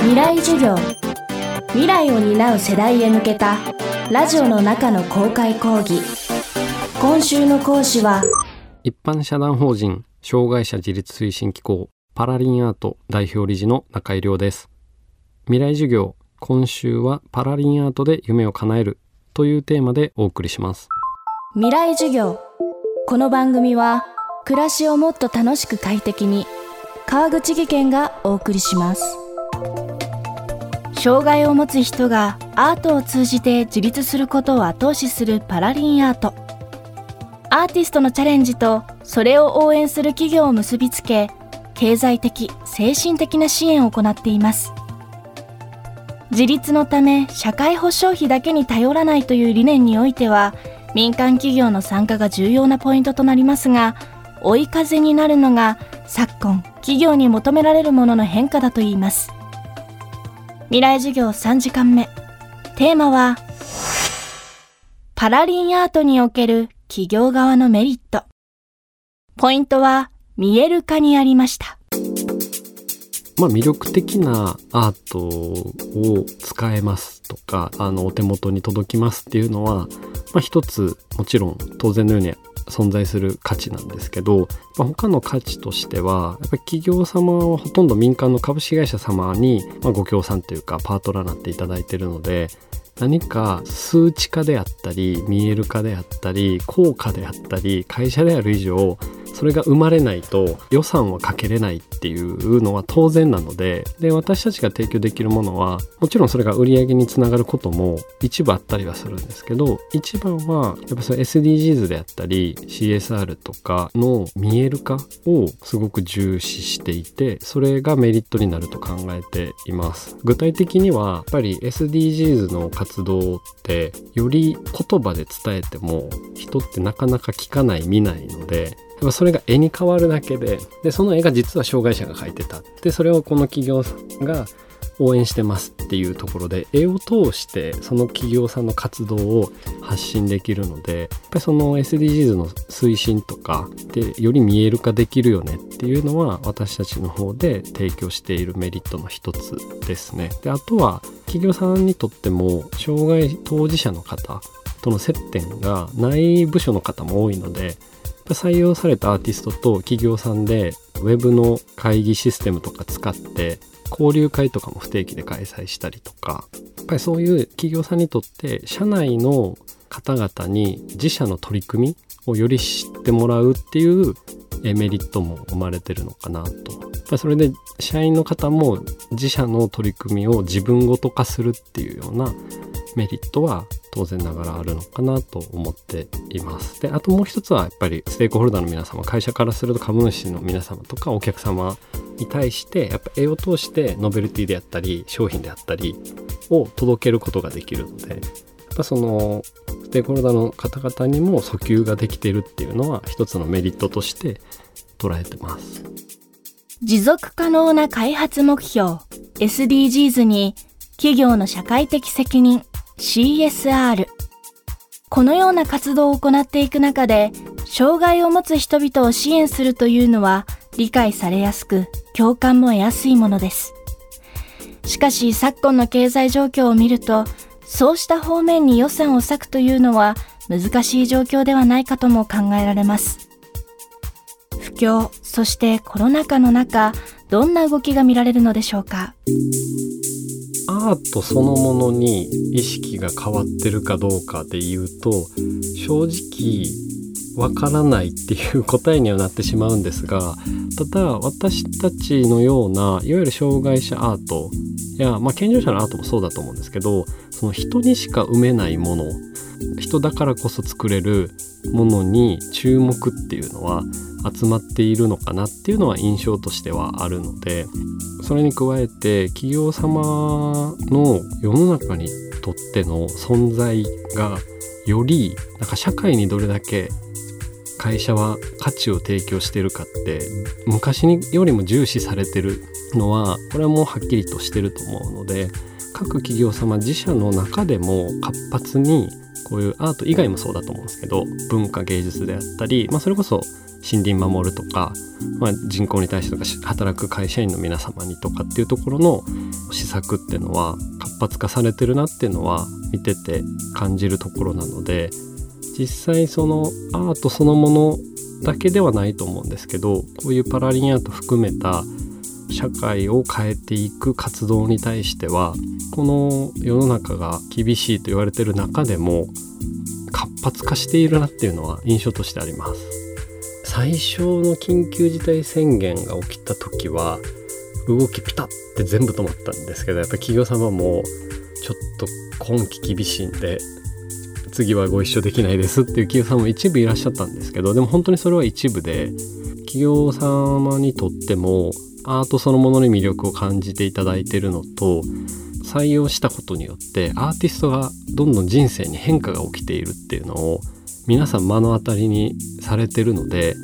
未来授業、未来を担う世代へ向けたラジオの中の公開講義。今週の講師は一般社団法人障害者自立推進機構パラリンアート代表理事の中井亮です。未来授業、今週はパラリンアートで夢を叶えるというテーマでお送りします。未来授業、この番組は暮らしをもっと楽しく快適に、川口義賢がお送りします。障害を持つ人がアートを通じて自立することを後押しするパラリンアート。アーティストのチャレンジとそれを応援する企業を結びつけ、経済的・精神的な支援を行っています。自立のため社会保障費だけに頼らないという理念においては、民間企業の参加が重要なポイントとなりますが、追い風になるのが昨今企業に求められるものの変化だといいます。未来授業3時間目、テーマはパラリンアートにおける企業側のメリット。ポイントは見える化にありました。魅力的なアートを使えますとか、お手元に届きますっていうのは、一つもちろん当然のように存在する価値なんですけど、他の価値としてはやっぱり企業様はほとんど民間の株式会社様にご協賛というかパートナーになっていただいているので、何か数値化であったり見える化であったり効果であったり会社である以上、それが生まれないと予算はかけれないっていうのは当然なので、私たちが提供できるものはもちろんそれが売り上げにつながることも一部あったりはするんですけど、一番はやっぱそれ SDGs であったり CSR とかの見える化をすごく重視していて、それがメリットになると考えています。具体的にはやっぱり SDGs の活動ってより言葉で伝えても人ってなかなか聞かない、見ないので、それが絵に変わるだけで、その絵が実は障害者が描いてた、それをこの企業が応援してますっていうところで、絵を通してその企業さんの活動を発信できるので、やっぱりその SDGs の推進とかでより見える化できるよねっていうのは、私たちの方で提供しているメリットの一つですね。あとは企業さんにとっても障害当事者の方との接点がない部署の方も多いので、採用されたアーティストと企業さんでウェブの会議システムとか使って交流会とかも不定期で開催したりとか、やっぱりそういう企業さんにとって社内の方々に自社の取り組みをより知ってもらうっていうメリットも生まれてるのかなと。やっぱりそれで社員の方も自社の取り組みを自分ごと化するっていうようなメリットは当然ながらあるのかなと思っています。あともう一つはやっぱりステークホルダーの皆様、会社からすると株主の皆様とかお客様に対して、やっぱ絵を通してノベルティであったり商品であったりを届けることができるので、やっぱそのステークホルダーの方々にも訴求ができているっていうのは一つのメリットとして捉えてます。持続可能な開発目標 SDGs に企業の社会的責任CSR、 このような活動を行っていく中で、障害を持つ人々を支援するというのは理解されやすく、共感も得やすいものです。しかし昨今の経済状況を見ると、そうした方面に予算を割くというのは難しい状況ではないかとも考えられます。不況、そしてコロナ禍の中、どんな動きが見られるのでしょうか。アートそのものに意識が変わってるかどうかで言うと、正直わからないっていう答えにはなってしまうんですが、ただ私たちのようないわゆる障害者アートや、健常者のアートもそうだと思うんですけど、その人にしか埋めないもの、人だからこそ作れるものに注目っていうのは集まっているのかなっていうのは印象としてはあるので、それに加えて企業様の世の中にとっての存在がより社会にどれだけ会社は価値を提供しているかって、昔よりも重視されてるのはこれはもうはっきりとしてると思うので、各企業様自社の中でも活発にこういうアート以外もそうだと思うんですけど、文化芸術であったり、それこそ森林守るとか、人口に対してとか働く会社員の皆様にとかっていうところの施策ってのは活発化されてるなっていうのは見てて感じるところなので、実際そのアートそのものだけではないと思うんですけど、こういうパラリンアート含めた社会を変えていく活動に対しては、この世の中が厳しいと言われてる中でも活発化しているなっていうのは印象としてあります。最初の緊急事態宣言が起きた時は動きピタッて全部止まったんですけど、やっぱり企業様もちょっと今期厳しいんで次はご一緒できないですっていう企業さんも一部いらっしゃったんですけど、でも本当にそれは一部で、企業様にとってもアートそのものに魅力を感じていただいているのと、採用したことによってアーティストがどんどん人生に変化が起きているっていうのを皆さん目の当たりにされているので、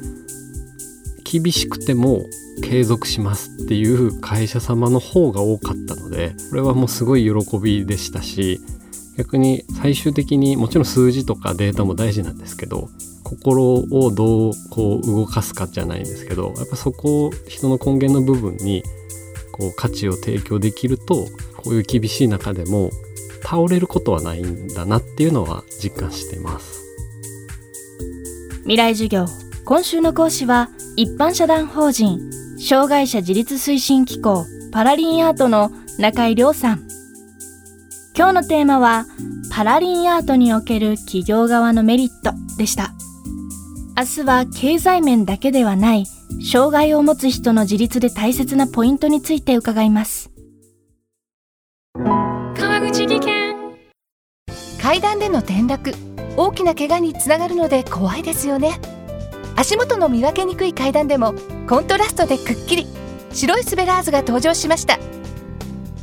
厳しくても継続しますっていう会社様の方が多かったので、これはもうすごい喜びでしたし、逆に最終的にもちろん数字とかデータも大事なんですけど、心をどうこう動かすかじゃないんですけど、やっぱそこを人の根源の部分にこう価値を提供できると、こういう厳しい中でも倒れることはないんだなっていうのは実感しています。未来授業、今週の講師は一般社団法人障害者自立推進機構パラリンアートの中井亮さん。今日のテーマはパラリンアートにおける企業側のメリットでした。明日は経済面だけではない障害を持つ人の自立で大切なポイントについて伺います。川口技研。階段での転落、大きな怪我につながるので怖いですよね。足元の見分けにくい階段でもコントラストでくっきり白いスベラーズが登場しました。